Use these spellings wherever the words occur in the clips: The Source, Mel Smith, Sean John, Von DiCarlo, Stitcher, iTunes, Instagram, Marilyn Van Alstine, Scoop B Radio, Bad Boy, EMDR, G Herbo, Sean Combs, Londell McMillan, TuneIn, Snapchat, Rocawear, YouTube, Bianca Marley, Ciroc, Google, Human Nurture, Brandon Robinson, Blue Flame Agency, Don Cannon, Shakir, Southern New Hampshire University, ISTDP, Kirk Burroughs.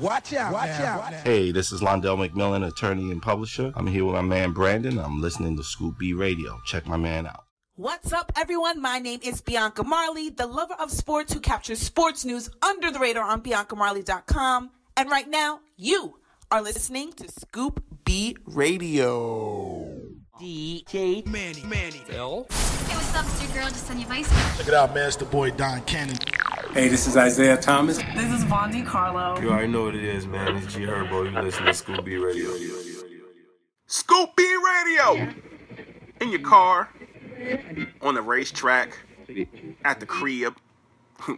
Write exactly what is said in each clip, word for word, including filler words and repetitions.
Watch out, watch out. Hey, this is Londell McMillan, attorney and publisher. I'm here with my man Brandon. I'm listening to Scoop B Radio. Check my man out. What's up, everyone? My name is Bianca Marley, the lover of sports who captures sports news under the radar on Bianca Marley dot com. And right now, you are listening to Scoop B Radio. D J Manny. Manny. Bill. Hey, what's up? It's your girl, just on your vice. Check it out, man. It's the boy, Don Cannon. Hey, this is Isaiah Thomas. This is Von DiCarlo. You already know what it is, man. It's G Herbo. You listen to Scoop B Radio. Scoop B Radio! In your car, on the racetrack, at the crib,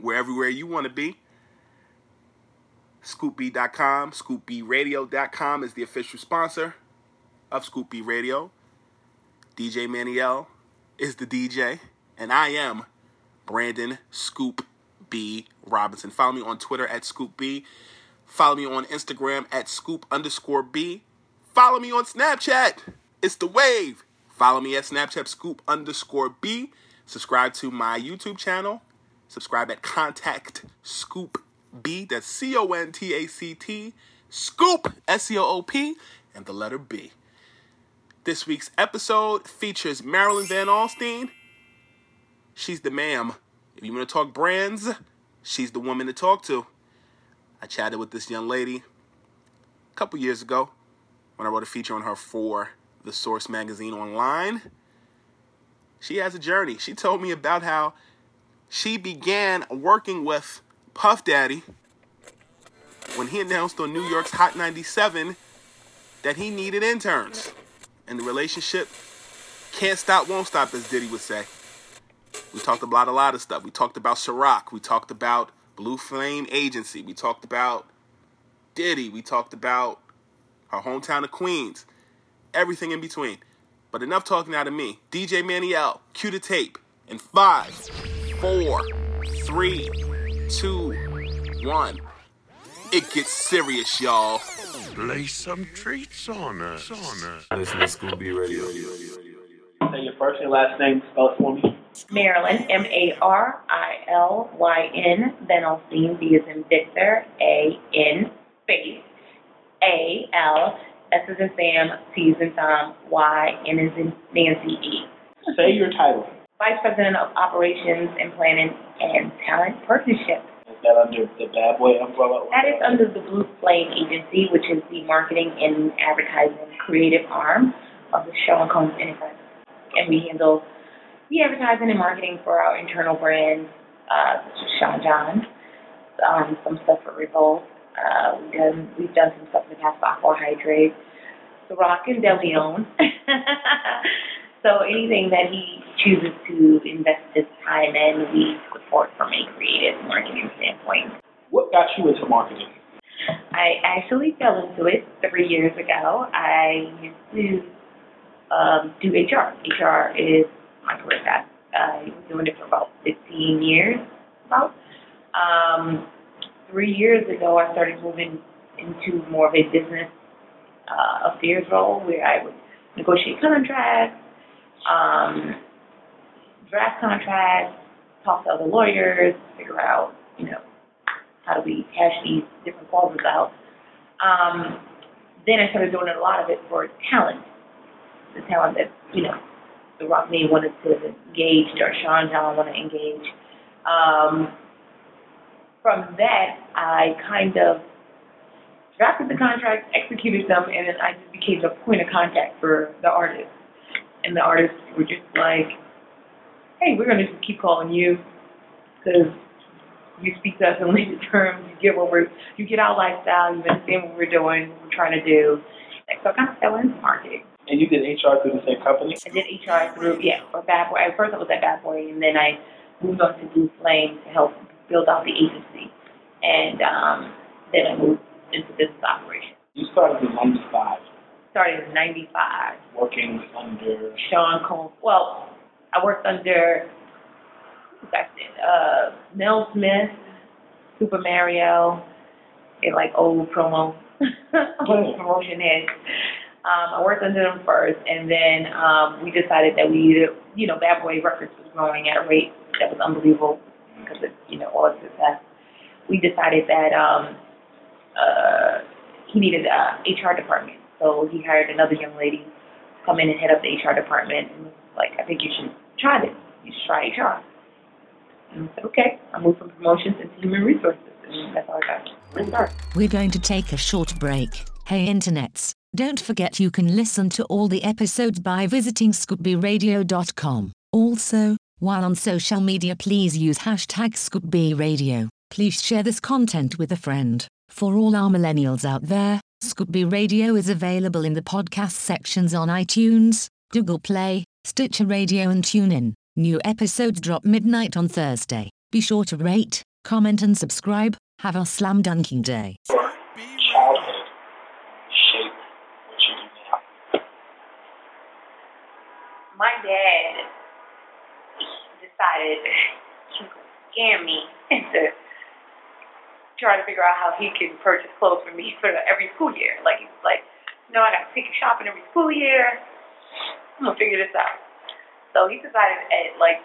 wherever you want to be. Scoop B dot com, Scoop B Radio dot com is the official sponsor of Scoop B Radio. D J Maniel is the D J, and I am Brandon Scoop B. Robinson. Follow me on Twitter at Scoop B. Follow me on Instagram at Scoop underscore B. Follow me on Snapchat. It's the wave. Follow me at Snapchat Scoop underscore B. Subscribe to my YouTube channel. Subscribe at Contact Scoop B. That's C O N T A C T. Scoop, S C O O P, and the letter B. This week's episode features Marilyn Van Alstine. She's the ma'am. If you want to talk brands, she's the woman to talk to. I chatted with this young lady a couple years ago when I wrote a feature on her for The Source magazine online. She has a journey. She told me about how she began working with Puff Daddy when he announced on New York's Hot ninety-seven that he needed interns. And the relationship can't stop, won't stop, as Diddy would say. We talked about a lot of stuff. We talked about Ciroc. We talked about Blue Flame Agency. We talked about Diddy. We talked about her hometown of Queens. Everything in between. But enough talking out of me. D J Maniel, cue the tape. In five, four, three, two, one. It gets serious, y'all. Lay some treats on us. Listen to Scoop B Radio. Say your first and last name, spell it for me. Marilyn, M A R I L Y N, Van Alstine, V as in Victor, A N, space, A L, S as in Sam, T as in Tom, Y, N as in Nancy, E. Say your title. Vice President of Operations and Planning and Talent Partnerships. Is that under the Bad Boy umbrella? That is under the Blue Flame Agency, which is the marketing and advertising creative arm of the Sean Combs Enterprise. And we handle the advertising and marketing for our internal brands, uh, such as Sean John, um, some stuff for Revolt. Uh, we've, done, we've done some stuff in the past for Aqua Hydrate, the Rock and Del Leon. So anything that he chooses to invest his time in, we support from a creative marketing standpoint. What got you into marketing? I actually fell into it three years ago. I used to um, do H R. H R is my career path. Uh, I've been doing it for about fifteen years, about. Um, three years ago, I started moving into more of a business uh, affairs role where I would negotiate contracts, um, draft contracts, talk to other lawyers, figure out, you know, how do we cash these different clauses out. Um, then I started doing a lot of it for talent, the talent that, you know, the Rockney wanted to engage, or Sean John wanted to engage. Um, from that, I kind of drafted the contracts, executed them, and then I just became the point of contact for the artists. And the artists were just like, hey, we're going to just keep calling you because you speak to us in legal terms, you get what we're, you get our lifestyle, you understand what we're doing, what we're trying to do. So I kind of fell into marketing. And you did H R through the same company? I did H R through, yeah, for Bad Boy. At first I was at Bad Boy, and then I moved on to Blue Flame to help build out the agency. And um, then I moved into business operations. You started in ninety-five. Started in ninety-five. Working under? Sean Combs. Well, I worked under... I said, uh, Mel Smith, Super Mario, and like old promo, old promotion heads. Um, I worked under them first, and then um, we decided that we needed, you know, Bad Boy Records was growing at a rate that was unbelievable because of, you know, all its success. We decided that um, uh, he needed a H R department, so he hired another young lady to come in and head up the H R department, and was like, I think you should try this. You should try H R. And I said, okay, I moved from promotions into human resources, and that's all I got. Let's start. We're going to take a short break. Hey, internets, don't forget you can listen to all the episodes by visiting Scooby Radio dot com. Also, while on social media, please use hashtag ScoopBRadio. Please share this content with a friend. For all our millennials out there, Scooby Radio is available in the podcast sections on iTunes, Google Play, Stitcher Radio, and TuneIn. New episodes drop midnight on Thursday. Be sure to rate, comment, and subscribe. Have a slam dunking day. Your childhood shaped what you do now. My dad decided he was going to scam me into trying to figure out how he can purchase clothes for me for every school year. Like, he was like, no, I got to take you shopping every school year. I'm going to figure this out. So he decided at, like,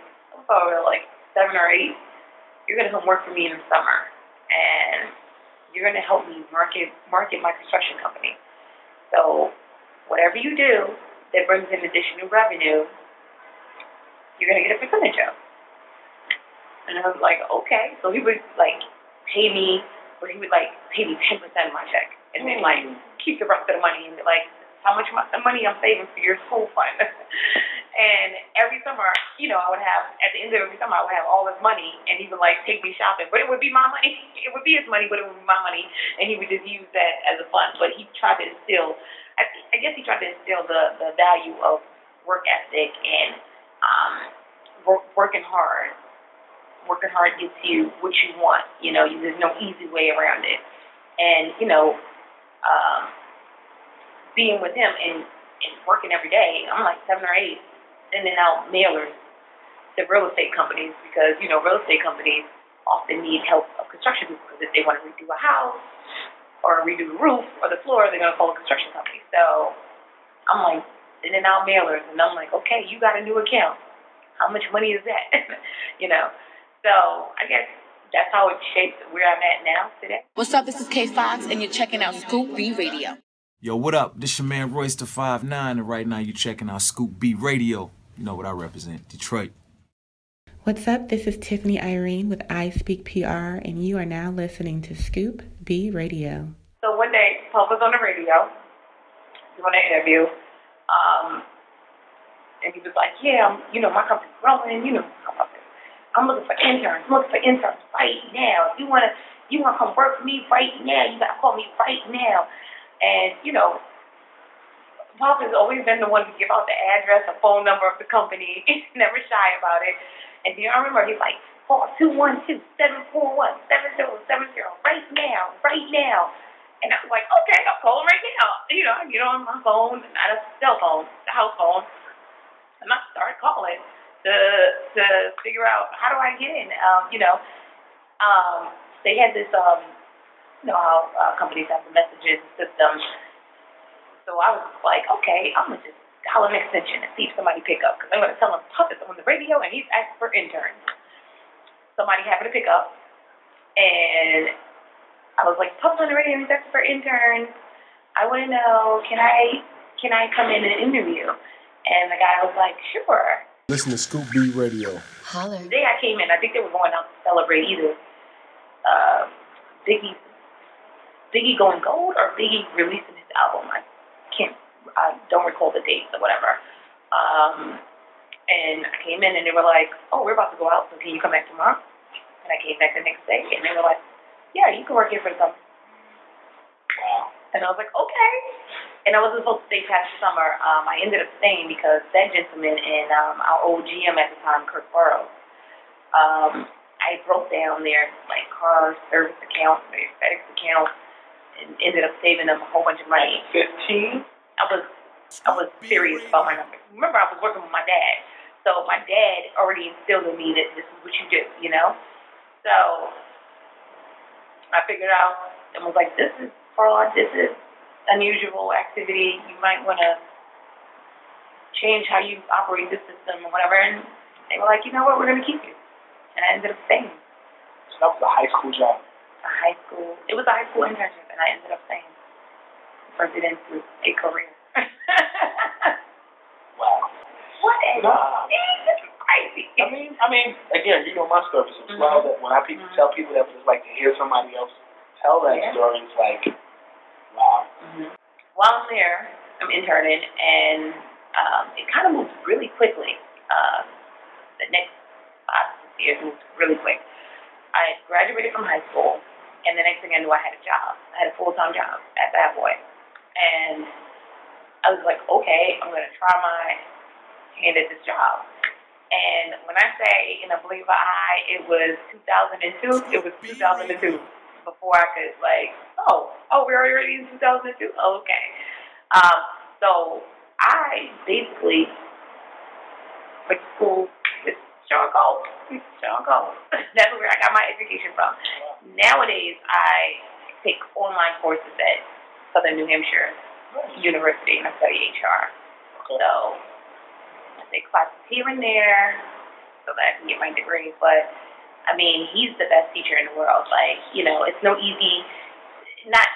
over like seven or eight, you're going to come work for me in the summer, and you're going to help me market market my construction company. So whatever you do that brings in additional revenue, you're going to get a percentage of. And I was like, okay. So he would, like, pay me, or he would, like, pay me ten percent of my check, and then, like, keep the rest of the money, and be like, how much money I'm saving for your school fund. And every summer, you know, I would have, at the end of every summer, I would have all his money, and he would, like, take me shopping. But it would be my money. It would be his money, but it would be my money. And he would just use that as a fund. But he tried to instill, I, I guess he tried to instill the, the value of work ethic and um, work, working hard. Working hard gets you what you want. You know, there's no easy way around it. And, you know, um, being with him and, and working every day, I'm like seven or eight, sending out mailers to real estate companies because, you know, real estate companies often need help of construction people because if they want to redo a house or redo the roof or the floor, they're going to call a construction company. So I'm like sending out mailers, and I'm like, okay, you got a new account. How much money is that? You know? So I guess that's how it shapes where I'm at now today. What's up? This is K Fox, and you're checking out Scoop B Radio. Yo, what up? This your man Royce the five nine, and right now you're checking out Scoop B Radio. You know what I represent, Detroit. What's up? This is Tiffany Irene with I Speak P R, and you are now listening to Scoop B Radio. So one day, Pope was on the radio doing an interview, um, and he was like, yeah, I'm, you know, my company's growing, you know, I'm looking for interns, I'm looking for interns right now. If you want to you wanna come work for me right now, you got to call me right now. And, you know, Pop has always been the one to give out the address, the phone number of the company. He's never shy about it. And, you know, I remember he's like, call two one two, seven four one, seven zero seven zero right now, right now. And I was like, okay, I'll call him right now. You know, I get on my phone, not a cell phone, the house phone, and I start calling to to figure out how do I get in, um, you know. um, they had this, um, you know how uh, companies have the messages system. So I was like, okay, I'm going to just dial an extension and see if somebody pick up, because I'm going to tell him Puff is on the radio and he's asking for interns. Somebody happened to pick up, and I was like, Puff's on the radio and he's asking for interns. I want to know, can I can I come in and interview? And the guy was like, sure. Listen to Scoop B Radio. Holler. The day I came in, I think they were going out to celebrate either uh, Biggie, Biggie going gold or Biggie releasing his album. I can't, I don't recall the dates or whatever. Um, and I came in and they were like, oh, we're about to go out, so can you come back tomorrow? And I came back the next day and they were like, yeah, you can work here for something. Wow. And I was like, okay. And I wasn't supposed to stay past the summer. Um, I ended up staying because that gentleman and um, our old G M at the time, Kirk Burroughs, um, I broke down their like car service account, their FedEx account, and ended up saving them a whole bunch of money. Fifteen. I was I was serious about my numbers. Remember, I was working with my dad, so my dad already instilled in me that this is what you do, you know. So I figured out and was like, this is fraud. This is unusual activity, you might want to change how you operate the system or whatever. And they were like, you know what, we're going to keep you. And I ended up staying. So that was a high school job? A high school. It was a high school internship, and I ended up staying. Turned it into a career. Wow. What is nah. This is crazy. I mean, I mean, again, you know my story. So mm-hmm. well, that when I people mm-hmm. tell people that, it's like to hear somebody else tell that yeah. story, it's like, wow. Mm-hmm. While I'm there, I'm interning, and um, it kind of moved really quickly. Uh, the next five years moved really quick. I graduated from high school, and the next thing I knew, I had a job. I had a full-time job at Bad Boy, and I was like, okay, I'm going to try my hand at this job. And when I say, in a blink of an eye, it was two thousand two. It was two thousand two. Before I could, like, oh, oh, we're already in two thousand two? Oh, okay. Um, so I basically went to school with Sean Combs. Sean Combs. That's where I got my education from. Nowadays, I take online courses at Southern New Hampshire University, and I study H R. So I take classes here and there so that I can get my degree, but I mean, he's the best teacher in the world. Like, you know, it's no easy, not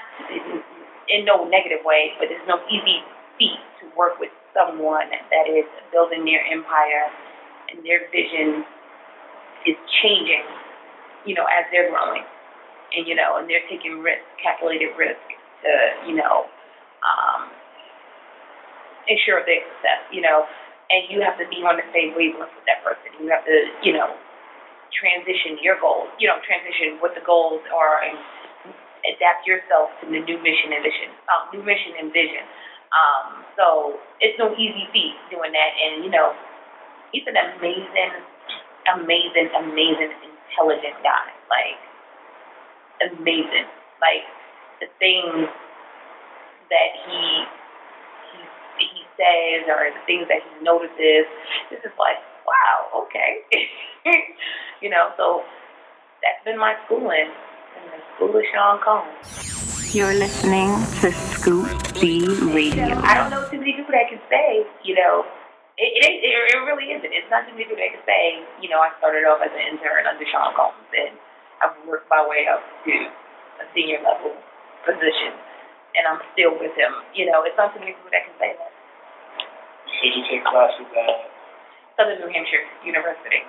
in no negative way, but it's no easy feat to work with someone that is building their empire and their vision is changing, you know, as they're growing. And, you know, and they're taking risk, calculated risk to, you know, um, ensure their success, you know. And you have to be on the same wavelength with that person. You have to, you know, transition your goals, you know, transition what the goals are and adapt yourself to the new mission and vision, um, new mission and vision. Um, so it's no easy feat doing that. And, you know, he's an amazing, amazing, amazing, intelligent guy. Like, amazing. Like, the things that he, he, he says or the things that he notices, it's just like, wow, okay. You know, so that's been my schooling in the school of Sean Combs. You're listening to Scoop B Radio. You know, I don't know too many people that can say, you know, it, it, it, it really isn't. It's not too many people that can say, you know, I started off as an intern under Sean Combs and I've worked my way up to a senior level position and I'm still with him. You know, it's not too many people that can say that. So you take classes at Southern New Hampshire University.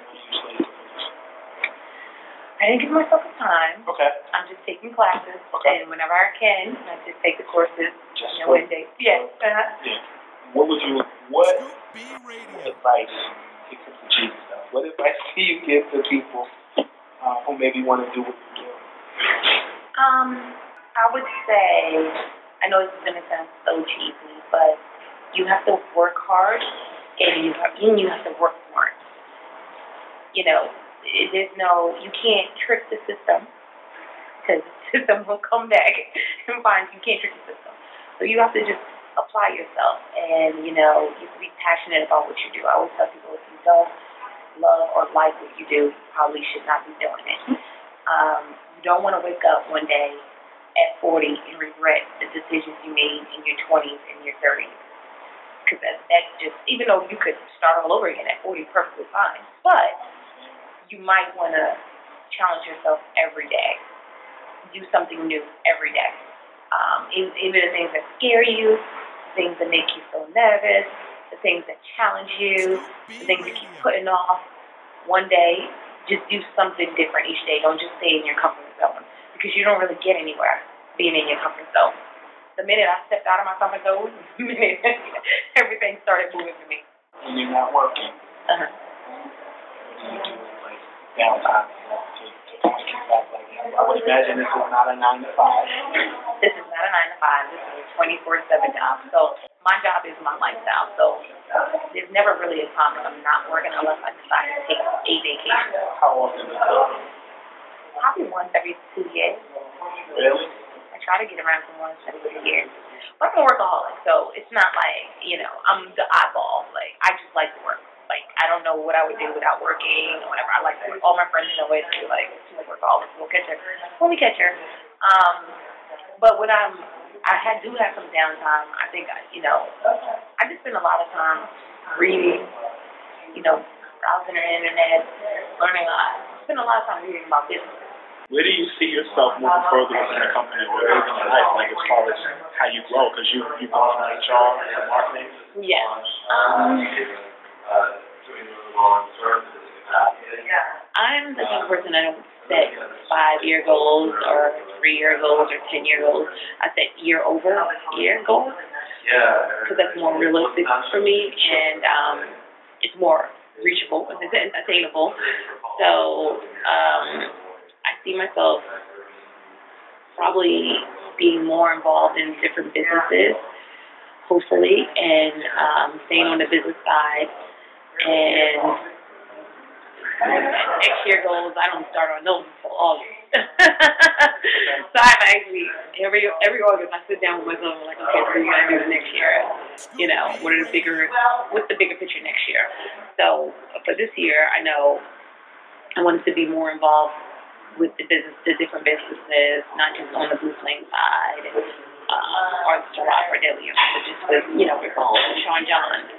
I didn't give myself a time. Okay. I'm just taking classes, okay. And whenever I can, I just take the courses. Just you know, one day. Yeah. Uh-huh. Yeah. What would you? What advice? What advice do you give to people uh, who maybe want to do what you do? Um, I would say, I know this is going to sound so cheesy, but you have to work hard, and you have, and you have to work smart. You know. There's no, you can't trick the system because the system will come back and find you can't trick the system. So you have to just apply yourself and, you know, you have to be passionate about what you do. I always tell people if you don't love or like what you do, you probably should not be doing it. Um, you don't want to wake up one day at forty and regret the decisions you made in your twenties and your thirties. Because that, that just, even though you could start all over again at forty, perfectly fine. But you might want to challenge yourself every day. Do something new every day. Um, even the things that scare you, things that make you feel nervous, the things that challenge you, the things that keep putting off. One day, just do something different each day. Don't just stay in your comfort zone, because you don't really get anywhere being in your comfort zone. The minute I stepped out of my comfort zone, the minute everything started moving for me. And you're not working. Uh-huh. And you do like downtime, you know, to, to push yourself like that. I would imagine this is not a nine to five. This is not a nine to five. This is a twenty-four seven job. So my job is my lifestyle. So there's never really a time that I'm not working unless I decide to take a vacation. How often is that? Probably once every two years. Really? I try to get around to once every two years. But I'm a workaholic, so it's not like, you know, I'm the eyeball. Like, I just like to work. Like, I don't know what I would do without working or whatever. I like to work. All my friends know it. They're like, she's a workaholic. We'll catch her. Well, we catch her. Um, but when I'm, I had, do have some downtime. I think, I, you know, I just spend a lot of time reading, you know, browsing the internet, learning a lot. I spend a lot of time reading about business. Where do you see yourself moving further within the company or in your life, like as far as how you grow? Because you, you've gone from H R to marketing. Yes. Um, I'm the type of person I don't set five-year goals or three-year goals or ten-year goals. I set year-over-year goals because that's more realistic for me, and um, it's more reachable and it's attainable. So um, I see myself probably being more involved in different businesses, hopefully, and um, staying on the business side. And next year goals, I don't start on those until August. So I've actually, every every August, I sit down with myself and I'm like, okay, what are we going to do next year? You know, what are the bigger, what's the bigger picture next year? So for this year, I know I wanted to be more involved with the business, the different businesses, not just on the Blue Flame side, uh, or the Rocawear, Del Leon, but just with, you know, Revolt and Sean John.